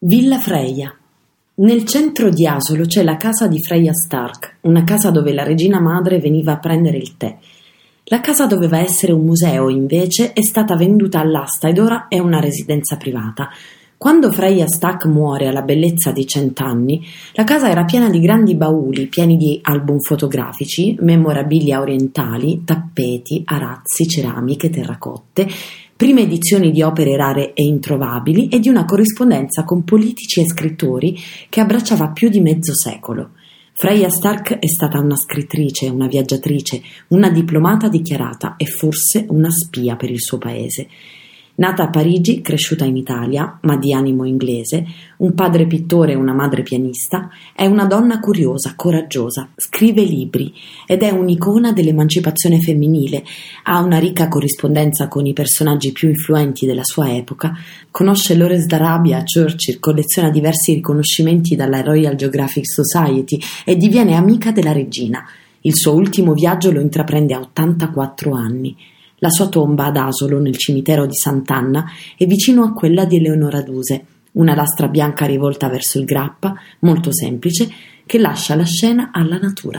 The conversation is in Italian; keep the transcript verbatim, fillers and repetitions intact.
Villa Freya. Nel centro di Asolo c'è la casa di Freya Stark, una casa dove la regina madre veniva a prendere il tè. La casa doveva essere un museo, invece è stata venduta all'asta ed ora è una residenza privata. Quando Freya Stark muore alla bellezza di cent'anni, la casa era piena di grandi bauli, pieni di album fotografici, memorabilia orientali, tappeti, arazzi, ceramiche, terracotte, prime edizioni di opere rare e introvabili e di una corrispondenza con politici e scrittori che abbracciava più di mezzo secolo. Freya Stark è stata una scrittrice, una viaggiatrice, una diplomata dichiarata e forse una spia per il suo paese. Nata a Parigi, cresciuta in Italia, ma di animo inglese, un padre pittore e una madre pianista, è una donna curiosa, coraggiosa, scrive libri ed è un'icona dell'emancipazione femminile, ha una ricca corrispondenza con i personaggi più influenti della sua epoca, conosce Lawrence d'Arabia, Churchill, colleziona diversi riconoscimenti dalla Royal Geographic Society e diviene amica della regina. Il suo ultimo viaggio lo intraprende a ottantaquattro anni. La sua tomba ad Asolo, nel cimitero di Sant'Anna, è vicino a quella di Eleonora Duse, una lastra bianca rivolta verso il Grappa, molto semplice, che lascia la scena alla natura.